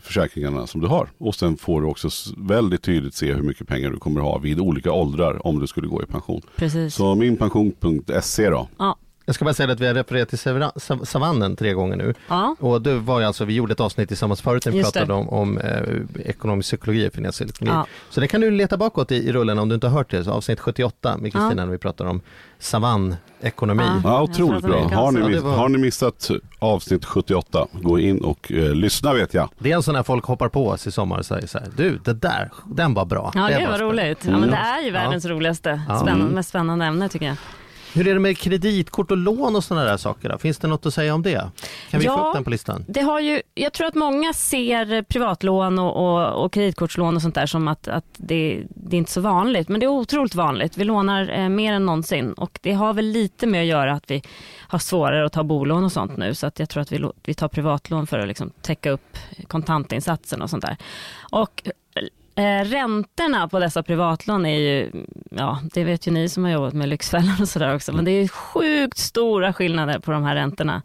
försäkringarna som du har, och sen får du också väldigt tydligt se hur mycket pengar du kommer ha vid olika åldrar om du skulle gå i pension. Precis. Så minpension punkt se då. Ja. Jag ska bara säga att vi har refererat till Savra- savannen tre gånger nu. Ja. Och det var alltså, vi gjorde ett avsnitt tillsammans förut när vi Just pratade det. om, om eh, ekonomisk psykologi och finansiell ekonomi. Ja. Så det kan du leta bakåt i, i rullen om du inte har hört det. Så avsnitt sjuttioåtta med Kristina, ja. när vi pratar om savannekonomi. Ja, ja, otroligt bra. Har ni, ja, var... har ni missat avsnitt sjuttioåtta? Gå in och eh, lyssna, vet jag. Det är en sån här folk hoppar på oss i sommar och säger så här, du, det där, den var bra. Ja, det, det var, var roligt. Mm. Ja, men det är ju världens ja. roligaste, spännande, mest spännande ämne tycker jag. Hur är det med kreditkort och lån och sådana där saker då? Finns det något att säga om det? Kan vi ja, få upp den på listan? Det har ju, jag tror att många ser privatlån och, och, och kreditkortslån och sånt där som att, att det, det är inte så vanligt. Men det är otroligt vanligt. Vi lånar eh, mer än någonsin. Och det har väl lite med att göra att vi har svårare att ta bolån och sånt nu. Så att jag tror att vi, vi tar privatlån för att liksom täcka upp kontantinsatsen och sånt där. Och... Eh, räntorna på dessa privatlån är ju, ja, det vet ju ni som har jobbat med Lyxfällan och sådär också, men det är sjukt stora skillnader på de här räntorna.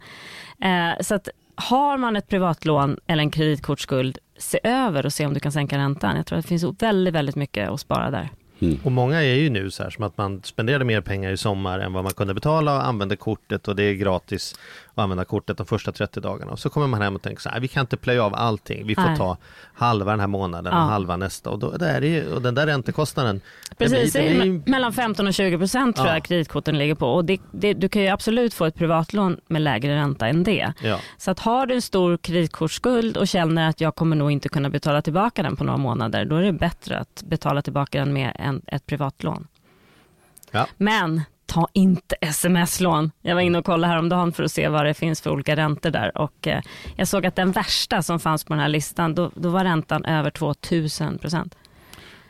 Eh, så att har man ett privatlån eller en kreditkortsskuld, se över och se om du kan sänka räntan. Jag tror att det finns väldigt, väldigt mycket att spara där. Mm. Och många är ju nu så här som att man spenderade mer pengar i sommar än vad man kunde betala och använde kortet, och det är gratis att använda kortet de första trettio dagarna. Och så kommer man hem och tänker så här, vi kan inte plöja av allting, vi får Nej. ta halva den här månaden ja. och halva nästa. Och, då, det är ju, och den där räntekostnaden... Precis, den blir, den blir... mellan femton och tjugo procent tror ja. jag kreditkorten ligger på. Och det, det, du kan ju absolut få ett privatlån med lägre ränta än det. Ja. Så att har du en stor kreditkortsskuld och känner att jag kommer nog inte kunna betala tillbaka den på några månader, då är det bättre att betala tillbaka den med en ett privatlån. Ja. Men ta inte sms-lån. Jag var inne och kollade häromdagen för att se vad det finns för olika räntor där. Och eh, jag såg att den värsta som fanns på den här listan, då, då var räntan över tvåtusen procent.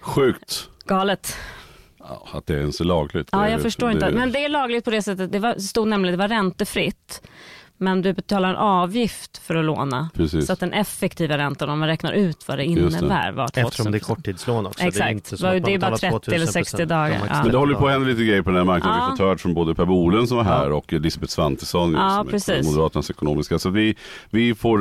Sjukt. Galet. Ja, att det är ens lagligt. Ja, jag förstår det, inte. Det... Men det är lagligt på det sättet. Det var, stod nämligen det var räntefritt. Men du betalar en avgift för att låna. Precis. Så att den effektiva räntan, om man räknar ut vad det innebär, var tvåtusen. Eftersom det är korttidslån också. Exakt, det är, inte så det är bara trettio eller sextio dagar. Ja. Men det håller på att hända lite grejer på den här marknaden. Ja. Vi har fått hört från både Per Bolund som var här och Lisbeth Svantesson, ja, som Moderaternas ekonomiska. Så vi, vi, får,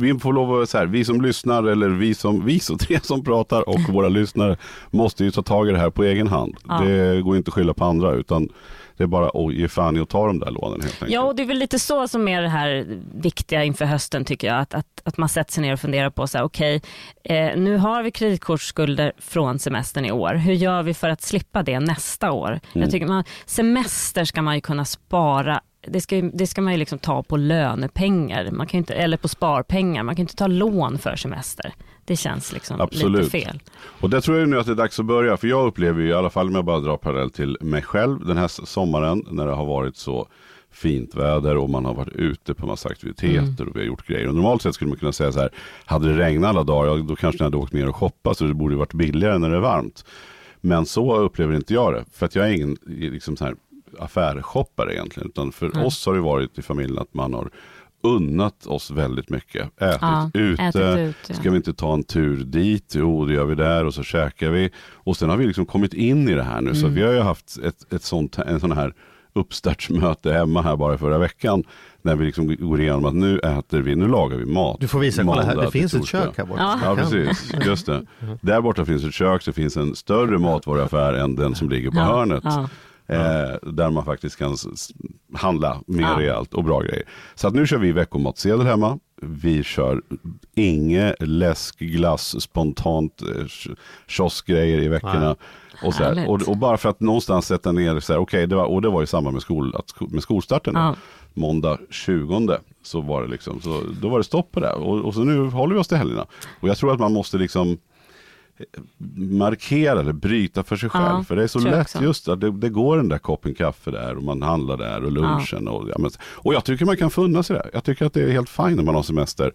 vi får lov att så här, vi som lyssnar eller vi som vi som tre som pratar och våra lyssnare måste ju ta tag i det här på egen hand. Ja. Det går inte att skylla på andra, utan det är bara att ge fan i att ta de där lånen helt enkelt. Ja, och det är väl lite så som är det här viktiga inför hösten, tycker jag. Att, att, att man sätter sig ner och funderar på så här, okej, okay, eh, nu har vi kreditkortsskulder från semestern i år. Hur gör vi för att slippa det nästa år? Mm. Jag tycker man, semester ska man ju kunna spara. Det ska, det ska man ju liksom ta på lönepengar. Man kan inte, eller på sparpengar. Man kan inte ta lån för semester. Det känns liksom absolut lite fel. Och det tror jag nu att det är dags att börja. För jag upplever ju, i alla fall om jag bara drar parallell till mig själv, den här sommaren när det har varit så fint väder och man har varit ute på massa aktiviteter mm. och vi har gjort grejer. Och normalt sett skulle man kunna säga så här, hade det regnat alla dagar, då kanske jag hade åkt ner och shoppa, så det borde varit billigare när det är varmt. Men så upplever inte jag det. För att jag är ingen liksom så här affärshoppare egentligen, utan för mm. oss har det varit i familjen att man har unnat oss väldigt mycket. Ätit ja, ute, ätit ut, ja. Ska vi inte ta en tur dit? Jo, det gör vi där och så käkar vi. Och sen har vi liksom kommit in i det här nu, mm. så vi har ju haft ett, ett sånt, en sån här uppstartsmöte hemma här bara förra veckan, när vi liksom går igenom att nu äter vi, nu lagar vi mat. Du får visa, kolla här, det finns ett kök här borta. Ja, ja precis, just det. Där borta finns ett kök, så finns en större matvaruaffär än den som ligger på ja, hörnet. Ja. Mm. Där man faktiskt kan handla mer ja. rejält och bra grejer. Så att nu kör vi veckomatsedel hemma. Vi kör inge läsk, glass, spontant kioskgrejer i veckorna. Ja. Och, så här. Och, och bara för att någonstans sätta ner så här, okej, det var, och det var ju samma med, skol, att, med skolstarten. Ja. Måndag tjugonde så var det liksom, så då var det stopp på det. Och, och så nu håller vi oss till helgerna. Och jag tror att man måste liksom markera eller bryta för sig själv, ja, för det är så lätt just att det, det går den där koppen kaffe där och man handlar där och lunchen ja. och, ja, men, och jag tycker man kan funna sig där. Jag tycker att det är helt fint när man har semester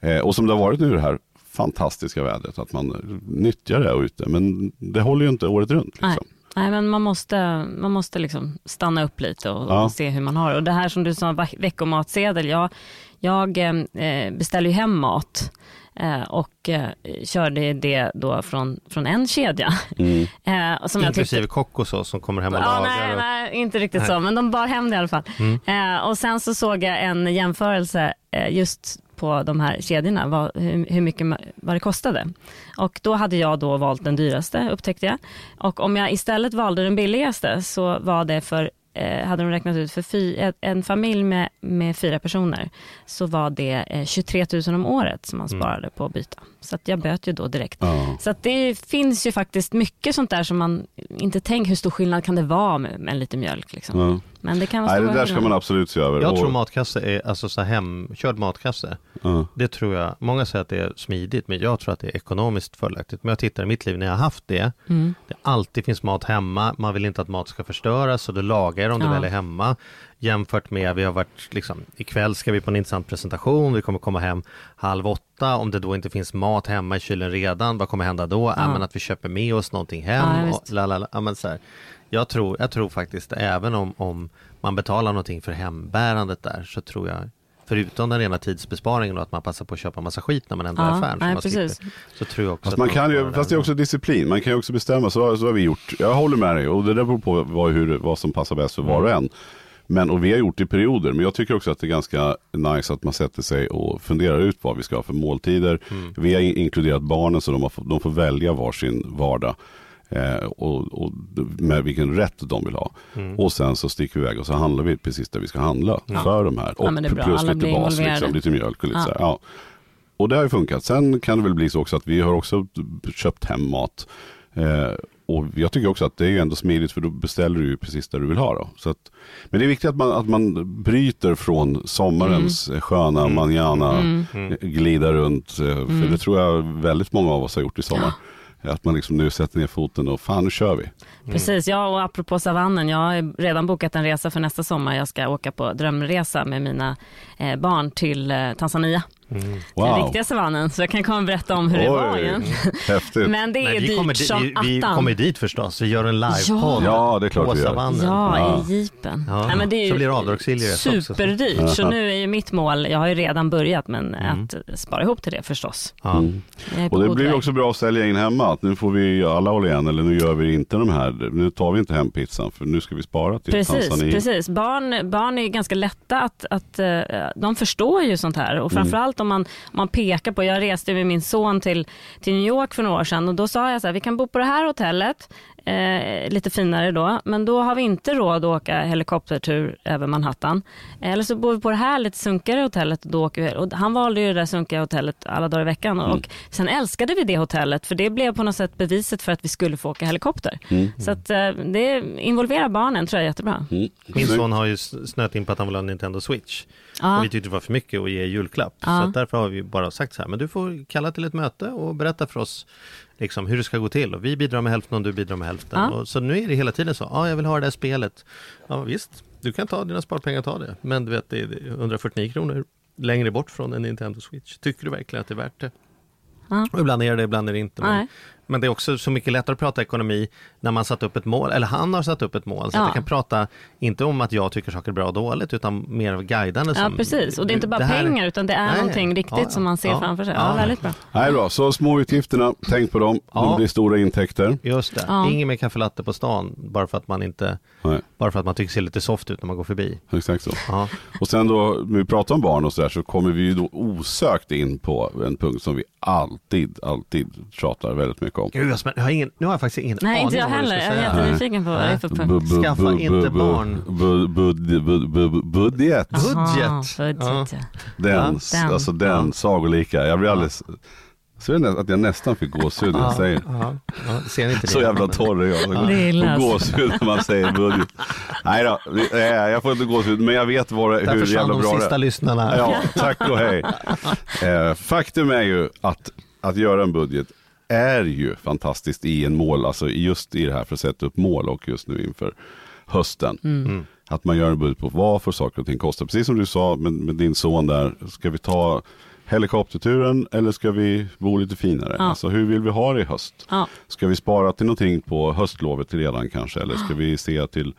eh, och som det har varit nu, det här fantastiska vädret, att man nyttjar det ute, men det håller ju inte året runt liksom. Nej. Nej, men man måste, man måste liksom stanna upp lite och, ja. och se hur man har. Och det här som du sa, veckomatsedel, jag, jag eh, beställer ju hem mat eh, och eh, körde det då från, från en kedja. Mm. Eh, och som inklusive jag tyckte... kock och så som kommer hem och ja, lagar. Nej, och... nej, inte riktigt nej. så, men de bar hem det i alla fall. Mm. Eh, och sen så såg jag en jämförelse eh, just på de här kedjorna, vad, hur, hur mycket vad det kostade. Och då hade jag då valt den dyraste, upptäckte jag. Och om jag istället valde den billigaste, så var det för, eh, hade de räknat ut för fy, en familj med, med fyra personer, så var det eh, tjugotre tusen om året som man sparade mm. på att byta. Så att jag böt ju då direkt. Oh. Så att det finns ju faktiskt mycket sånt där som man inte tänker, hur stor skillnad kan det vara med, med lite mjölk liksom. Mm. Men det kan vara. Nej, det där skillnad. Ska man absolut se över. Jag och... tror matkasse är, alltså så här hemkörd matkasse. Mm. Det tror jag, många säger att det är smidigt, men jag tror att det är ekonomiskt fördelaktigt. Men jag tittar i mitt liv när jag har haft det, mm. det alltid finns mat hemma, man vill inte att mat ska förstöras, så du lagar om ja. du väl är hemma. Jämfört med, vi har varit liksom, ikväll ska vi på en intressant presentation, vi kommer komma hem halv åtta, om det då inte finns mat hemma i kylen redan, vad kommer hända då? Ja. Äh, men att vi köper med oss någonting hem. Ja, och, lalala, äh, men så här. Jag tror, jag tror faktiskt, även om, om man betalar någonting för hembärandet där, så tror jag, förutom den rena tidsbesparingen och att man passar på att köpa massa skit när man ändå är affären, ja, så, nej, så tror jag också fast, man kan ju, fast det är också disciplin, man kan ju också bestämma, så, så har vi gjort, jag håller med dig, och det där beror på vad, hur, vad som passar bäst för var och en. Men, och vi har gjort det i perioder, men jag tycker också att det är ganska nice att man sätter sig och funderar ut vad vi ska ha för måltider. Mm. Vi har inkluderat barnen, så de, har, de får välja varsin vardag eh, och, och med vilken rätt de vill ha. Mm. Och sen så sticker vi iväg och så handlar vi precis där vi ska handla ja. för de här. Och ja, plus lite bas, liksom, lite mjölk och lite ja. så här. Ja. Och det har ju funkat. Sen kan det väl bli så också att vi har också köpt hem mat. Eh, Och jag tycker också att det är ju ändå smidigt, för då beställer du ju precis där du vill ha då. Så att, men det är viktigt att man, att man bryter från sommarens mm. sköna mm. manjana, mm. glida runt. För mm. det tror jag väldigt många av oss har gjort i sommar. Att man liksom nu sätter ner foten och fan, nu kör vi. Mm. Precis, ja, och apropå savannen, jag har redan bokat en resa för nästa sommar. Jag ska åka på drömresa med mina eh, barn till eh, Tanzania. Mm. Wow. Den riktiga savannen, så jag kan komma och berätta om hur Oj. det var igen. Häftigt. Men det är Nej, vi dyrt kommer di- som attan. Vi kommer dit förstås, vi gör en live-podd ja. ja, på savannen. Ja, ja. i jeepen. Ja. Nej, men det är ju så blir det avdragsgilligt superdyrt, också. Så nu är ju mitt mål, jag har ju redan börjat, men mm. att spara ihop till det förstås. Ja. Mm. Och det blir väg. också bra att sälja in hemma, att nu får vi alla hålla igen, eller nu gör vi inte de här, nu tar vi inte hem pizzan, för nu ska vi spara till precis, Tanzania. Precis, barn, barn är ju ganska lätta att, att de förstår ju sånt här, och framförallt mm. Om man, om man pekar på, jag reste med min son till, till New York för några år sedan, och då sa jag så här, vi kan bo på det här hotellet, eh, lite finare då, men då har vi inte råd att åka helikoptertur över Manhattan, eller så bor vi på det här lite sunkigare hotellet, och då åker vi, och han valde ju det där sunkiga hotellet alla dagar i veckan, och, mm. och sen älskade vi det hotellet, för det blev på något sätt beviset för att vi skulle få åka helikopter. Mm. Så att eh, det involverar barnen, tror jag är jättebra. Mm. Min son har ju snöat in på att han vill ha en Nintendo Switch, ja. och vi tyckte det var för mycket att ge julklapp, ja. Så därför har vi bara sagt så här, men du får kalla till ett möte och berätta för oss liksom hur det ska gå till, och vi bidrar med hälften och du bidrar med hälften. Ja. Och så nu är det hela tiden så, ja ah, jag vill ha det här spelet. Ja visst, du kan ta dina sparpengar, ta det. Men du vet, det är hundrafyrtionio kronor längre bort från en Nintendo Switch. Tycker du verkligen att det är värt det? Ja. Och ibland är det, ibland är det inte. Men, men det är också så mycket lättare att prata ekonomi när man satt upp ett mål, eller han har satt upp ett mål, så ja. att jag kan prata inte om att jag tycker saker är bra och dåligt, utan mer av guidande. Ja, som, precis. Och det är inte bara här, pengar, utan det är nej, någonting riktigt ja, ja, som man ser ja, framför sig. Ja, ja, väldigt bra. Nej, bra. Så små utgifterna, tänk på dem. Ja. De blir stora intäkter. Just det. Ja. Ingen mer kaffelatte på stan, bara för att man inte, nej. bara för att man tycker ser lite soft ut när man går förbi. Exakt så. Ja. Och sen då, när vi pratar om barn och så där, så kommer vi ju då osökt in på en punkt som vi alltid, alltid tjatar väldigt mycket. Gud, jag har ingen, nu har jag faktiskt ingen Nej, inte jag heller. Jag är jättenyfiken på vad det är för punkt. Skaffa inte barn. Budget. Budget. Den, alltså den, sagolika. Jag blir alldeles... Så att jag nästan fick gåshud när jag säger. Ja, ja, ser inte det. Så jävla torr är jag. Det är gåshud när man säger budget. Nej då, jag får inte gåshud, men jag vet vad, hur jävla bra det är. Därför de sista lyssnarna. Ja, tack och hej. Faktum är ju att att göra en budget är ju fantastiskt i en mål, alltså just i det här för att sätta upp mål, och just nu inför hösten. Mm. Att man gör en budget på vad för saker och ting kostar. Precis som du sa med, med din son där, ska vi ta helikopterturen eller ska vi bo lite finare? Ja. Alltså hur vill vi ha det i höst? Ja. Ska vi spara till någonting på höstlovet redan kanske? Eller ska vi se till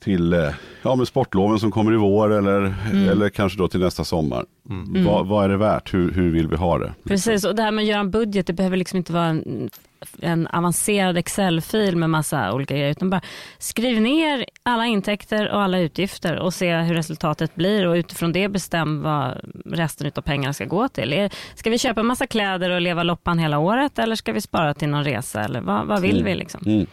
till ja, med sportloven som kommer i vår, eller, mm. eller kanske då till nästa sommar. Mm. Va, vad är det värt? Hur, hur vill vi ha det? Precis, och det här med att göra en budget, det behöver liksom inte vara en, en avancerad Excel-fil med massa olika grejer, utan bara skriv ner alla intäkter och alla utgifter och se hur resultatet blir, och utifrån det bestäm vad resten av pengarna ska gå till. Ska vi köpa en massa kläder och leva loppan hela året, eller ska vi spara till någon resa, eller vad, vad vill mm. vi liksom? Mm.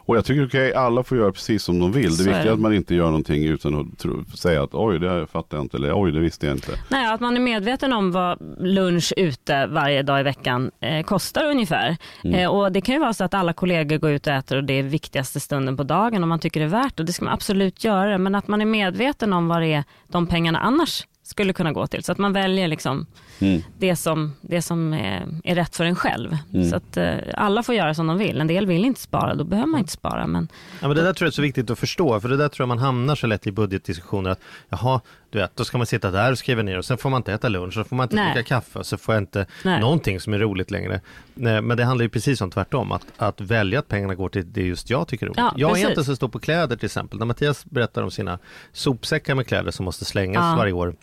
Och jag tycker okej, okay, alla får göra precis som de vill. Det viktiga är det. Att man inte gör någonting utan att tro, säga att oj, det fattar jag inte, eller oj, det visste jag inte. Nej, att man är medveten om vad lunch ute varje dag i veckan eh, kostar ungefär. Mm. Eh, och det kan ju vara så att alla kollegor går ut och äter, och det är viktigaste stunden på dagen, och man tycker det är värt, och det ska man absolut göra. Men att man är medveten om vad det är de pengarna annars skulle kunna gå till. Så att man väljer liksom mm. det som, det som är, är rätt för en själv. Mm. Så att eh, alla får göra som de vill. En del vill inte spara, då behöver man inte spara. Men, ja, men det där tror jag är så viktigt att förstå. För det där tror jag man hamnar så lätt i budgetdiskussioner. Att jaha, du vet, då ska man sitta där och skriva ner, och sen får man inte äta lunch, så får man inte dricka kaffe, så får jag inte Nej. någonting som är roligt längre. Nej, men det handlar ju precis om tvärtom. Att, att välja att pengarna går till det just jag tycker är roligt. Ja, jag precis. är inte så stor på kläder till exempel. När Mattias berättar om sina sopsäckar med kläder som måste slängas ja. varje år.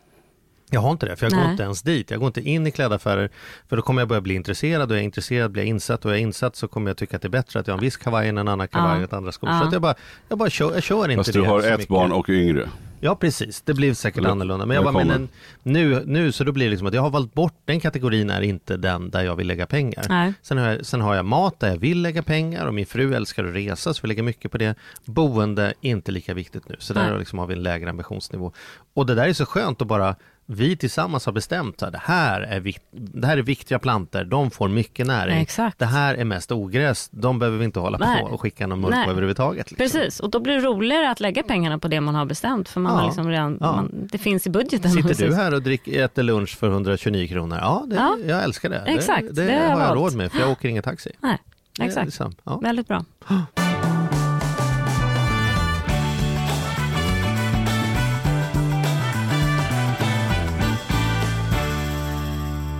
Jag har inte det, för jag Nej. går inte ens dit. Jag går inte in i klädaffärer, för då kommer jag börja bli intresserad, och jag är intresserad, blir jag insatt, och jag är insatt, så kommer jag tycka att det är bättre att jag har en viss kavaj än en annan kavaj och ett andra skor. Ja. Så att jag bara, jag bara kör, jag kör inte Fast det. Fast du har ett mycket. barn och yngre. Ja, precis. Det blev säkert det, annorlunda. Men jag bara, men nu, nu så då blir det liksom att jag har valt bort den kategorin, är inte den där jag vill lägga pengar. Nej. Sen har, jag, sen har jag mat där jag vill lägga pengar, och min fru älskar att resa, så vi lägger mycket på det. Boende är inte lika viktigt nu. Så där liksom har vi en lägre ambitionsnivå. Och det där är så skönt att bara vi tillsammans har bestämt att det här är, vikt, det här är viktiga planter, de får mycket näring. Exakt. Det här är mest ogräs, de behöver vi inte hålla på, på och skicka någon mörk överhuvudtaget. Liksom. Precis, och då blir det roligare att lägga pengarna på det man har bestämt, för man ja. har liksom redan, ja. man, det finns i budgeten. Sitter du precis. här och dricker, äter lunch för etthundratjugonio kronor? Ja, det, ja. jag älskar det. Exakt. Det, det, det har jag, jag råd med, för jag åker ingen taxi. Nej, exakt. Det är liksom, ja. Väldigt bra.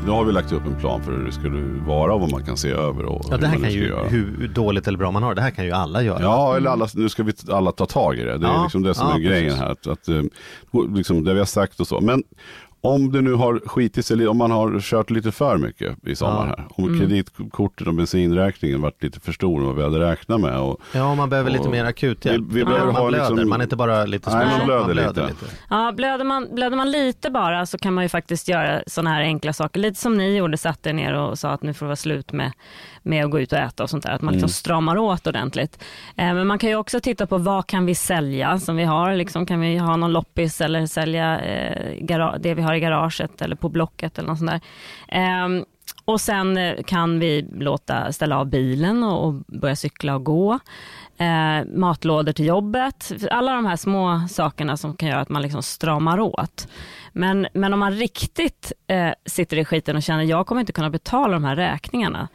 Nu har vi lagt upp en plan för hur det skulle vara och vad man kan se över. Och ja, det här kan ju, göra. hur dåligt eller bra man har, det här kan ju alla göra. Ja, eller alla, nu ska vi alla ta tag i det. Det är ja, liksom det som ja, är grejen här. Att, att, liksom det vi har sagt och så. Men om det nu har skitit sig, om man har kört lite för mycket i sommar ja. här. Om mm. kreditkortet och bensinräkningen varit lite för stor än vad vi hade räknat med. Och, ja, man behöver och, lite mer akut hjälp. Vi, vi ja. Man blöder, liksom, man är inte bara lite nej, man blöder, man blöder lite. lite. Ja, blöder man, blöder man lite bara så kan man ju faktiskt göra sådana här enkla saker. Lite som ni gjorde, satt er ner och sa att nu får det vara slut med, med att gå ut och äta och sånt där. Att man liksom mm. stramar åt ordentligt. Eh, men man kan ju också titta på vad kan vi sälja som vi har. Liksom, kan vi ha någon loppis eller sälja eh, gara- det vi har i garaget eller på blocket eller något sånt där. Ehm, och sen kan vi låta ställa av bilen och, och börja cykla och gå. Ehm, matlådor till jobbet. Alla de här små sakerna som kan göra att man liksom stramar åt. Men, men om man riktigt eh, sitter i skiten och känner att jag kommer inte kunna betala de här räkningarna.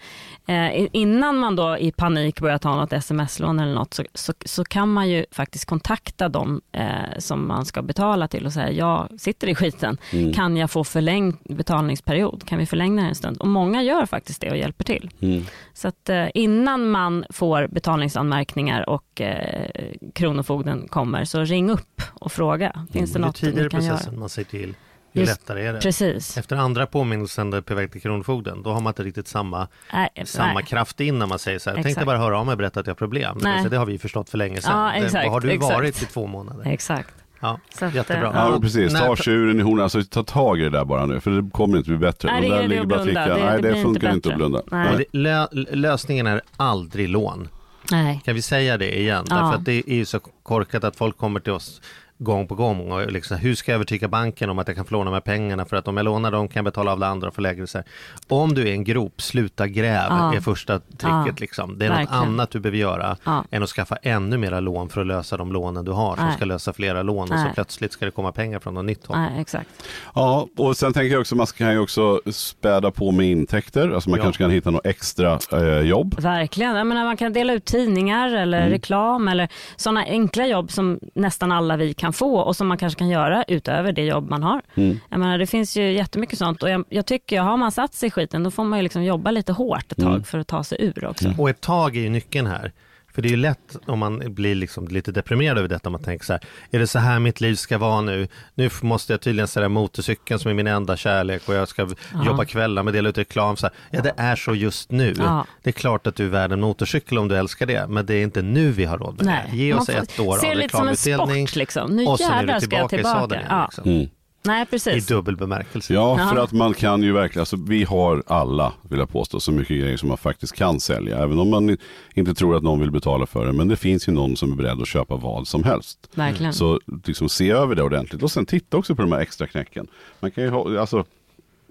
Eh, innan man då i panik börjar ta något sms-lån eller något så, så, så kan man ju faktiskt kontakta dem eh, som man ska betala till och säga jag sitter i skiten, mm. kan jag få förlängd betalningsperiod? Kan vi förlänga en stund? Och många gör faktiskt det och hjälper till. Mm. Så att eh, innan man får betalningsanmärkningar och eh, kronofogden kommer så ring upp och fråga. Finns mm. det något det tidigare ni kan processen göra? Man ser till. Hur lättare är det? Precis. Efter andra påminnelsen på väg till kronofogden, då har man inte riktigt samma, nej, samma nej. kraft in när man säger så här. Jag tänkte bara höra av mig och berätta att jag har problem. Det, det har vi förstått för länge sedan. Ja, exakt, det, har du exakt. varit i två månader? Exakt. Ja, så jättebra. Ja, precis. Ta tjuren i honan. Alltså, ta tag i det där bara nu, för det kommer inte bli bättre. Nej, det, där det, ligger bara det, nej, det, det funkar inte, inte att blunda. Nej. Lö- lösningen är aldrig lån. Nej. Kan vi säga det igen? Ja. Därför att det är ju så korkat att folk kommer till oss gång på gång och liksom, hur ska jag övertyga banken om att jag kan få låna med pengarna, för att om jag lånar dem kan jag betala av det andra och få lägre. Så här. Om du är en grop, sluta gräv ja. är första tricket. Ja. Liksom. Det är verkligen något annat du behöver göra ja. än att skaffa ännu mera lån för att lösa de lånen du har som Nej. ska lösa flera lån Nej. och så plötsligt ska det komma pengar från något nytt håll. Nej, exakt. Ja, och sen tänker jag också man kan ju också späda på med intäkter, alltså man ja. kanske kan hitta något extra eh, jobb. Verkligen, jag menar, man kan dela ut tidningar eller mm. reklam eller sådana enkla jobb som nästan alla vi kan få och som man kanske kan göra utöver det jobb man har. Mm. Jag menar, det finns ju jättemycket sånt och jag, jag tycker ju, har man satt sig i skiten då får man ju liksom jobba lite hårt ett tag mm. för att ta sig ur också. Mm. Och ett tag är ju nyckeln här. För det är ju lätt om man blir liksom lite deprimerad över detta, man tänker så här, är det så här mitt liv ska vara nu? Nu måste jag tydligen sälja motorcykeln som är min enda kärlek och jag ska ja. jobba kvällar med dela ut reklam. Så här, ja, det är så just nu. Ja. Det är klart att du är värd en motorcykel om du älskar det, men det är inte nu vi har råd med Nej. det. Ge oss får, ett år av reklamutdelning sport, liksom. Nu och sen är du tillbaka, tillbaka i sadeln. Ja. Liksom. Mm. Nej, precis. I dubbel bemärkelse. Ja, för att man kan ju verkligen, alltså, vi har alla, vill jag påstå, så mycket grejer som man faktiskt kan sälja. Även om man inte tror att någon vill betala för det. Men det finns ju någon som är beredd att köpa vad som helst. Verkligen. Så liksom, se över det ordentligt. Och sen titta också på de här extra knäcken. Man kan ju ha, alltså,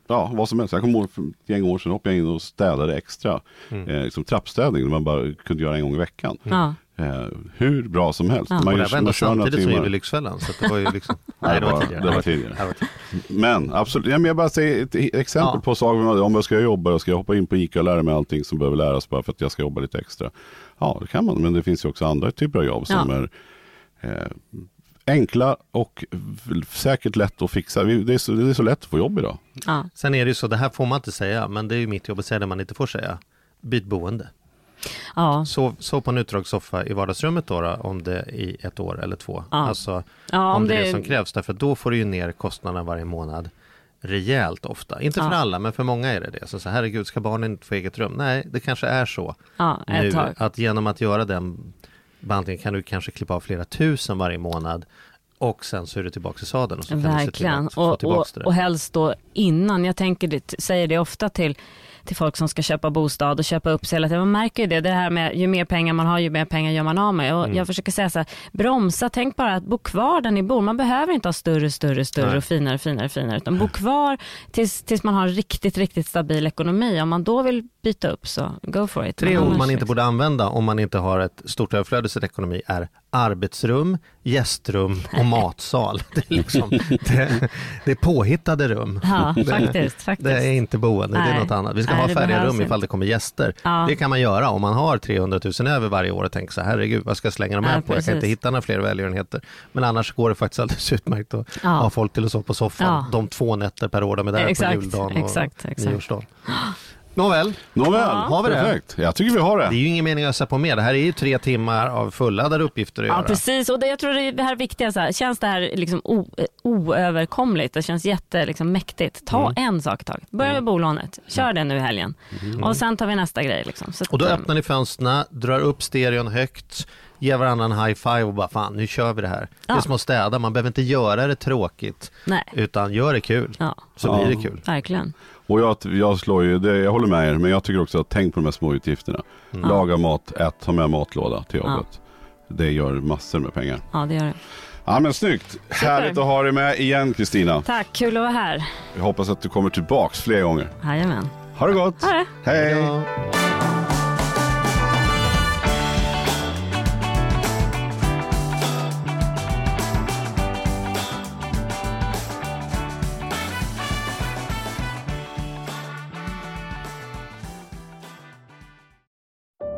ja, vad som helst. Jag kommer ihåg för ett gäng år sedan hoppade jag in och städade extra. Mm. Eh, liksom trappstädning som man bara kunde göra en gång i veckan. Mm. Mm. Hur bra som helst. Ja. Man gör, man samtidigt som i Lyxfällan. Så det var ju liksom... Nej, det var tidigare. Det var tidigare. Men absolut, ja, men jag bara säger ett exempel ja. på saker. Om jag ska jobba och ska jag hoppa in på ICA och lära mig allting som behöver läras bara för att jag ska jobba lite extra. Ja, det kan man. Men det finns ju också andra typer av jobb ja. som är... Eh, enkla och säkert lätt att fixa. Det är så, det är så lätt att få jobb idag. Ja. Sen är det ju så, det här får man inte säga, men det är ju mitt jobb att säga det man inte får säga. Byt boende. Ja. Så, så på en utdragssoffa i vardagsrummet då, då om det i ett år eller två. Ja. Alltså, ja, om det är det som krävs, därför då får du ju ner kostnaderna varje månad rejält ofta. Inte för ja. alla, men för många är det det. Så, så herregud, ska barnen inte få eget rum? Nej, det kanske är så. Ja, nu, att genom att göra den bandningen kan du kanske klippa av flera tusen varje månad och sen så är du tillbaka i sadeln och så kan du se till att få tillbaka det. Och helst då innan. Jag tänker, säger det ofta till till folk som ska köpa bostad och köpa upp sig hela tiden. Man märker ju det, det här med ju mer pengar man har, ju mer pengar gör man av med. Och mm. jag försöker säga så här, bromsa, tänk bara att bo kvar där ni bor. Man behöver inte ha större, större, större Nej. och finare, finare, finare. Utan bo kvar tills, tills man har en riktigt, riktigt stabil ekonomi. Om man då vill byta upp så go for it. Tre ord man inte borde använda om man inte har ett stort överflöd i sin ekonomi är arbetsrum, gästrum och matsal. Det är, liksom, det, det är påhittade rum. Ja, det, faktiskt, faktiskt. Det är inte boende, Nej. det är något annat. Vi ska Nej, ha färdiga rum inte. ifall det kommer gäster. Ja. Det kan man göra om man har trehundratusen över varje år och tänker så här, herregud, vad ska jag slänga dem här ja, på? Precis. Jag kan inte hitta några fler välgörenheter. Men annars går det faktiskt alldeles utmärkt att ja. ha folk till och så på soffan. Ja. De två nätter per år de är där exakt, på juldagen och exakt, exakt. nyårsdagen. Nåväl, Nåväl. Ja. Har vi det? Perfekt. Jag tycker vi har det. Det är ju ingen mening att ösa på mer. Det här är ju tre timmar av fulladdade uppgifter att ja, göra. Ja, precis. Och det, jag tror det, är det här viktiga, så här, känns det här liksom o, oöverkomligt. Det känns jätte, liksom, mäktigt. Ta mm. en sak i taget. Börja med bolånet. Kör mm. det nu i helgen. Mm. Och sen tar vi nästa grej. Liksom. Så och då öppnar ni fönsterna, drar upp stereon högt, ger varandra en high five och bara fan, nu kör vi det här. Ja. Det är som att städa. Man behöver inte göra det tråkigt. Nej. Utan gör det kul. Ja. Så ja. blir det kul. Verkligen. Och jag, jag slår ju, det, jag håller med er, men jag tycker också att tänk på de här små utgifterna. Mm. Laga mat, ät, ta med matlåda till jobbet. Ja. Det gör massor med pengar. Ja, det gör det. Ja, men snyggt. Super. Härligt att ha dig med igen, Kristina. Tack, kul att vara här. Jag hoppas att du kommer tillbaks fler gånger. Jajamän. Ha det gott. Ha det. Hej. Hejdå.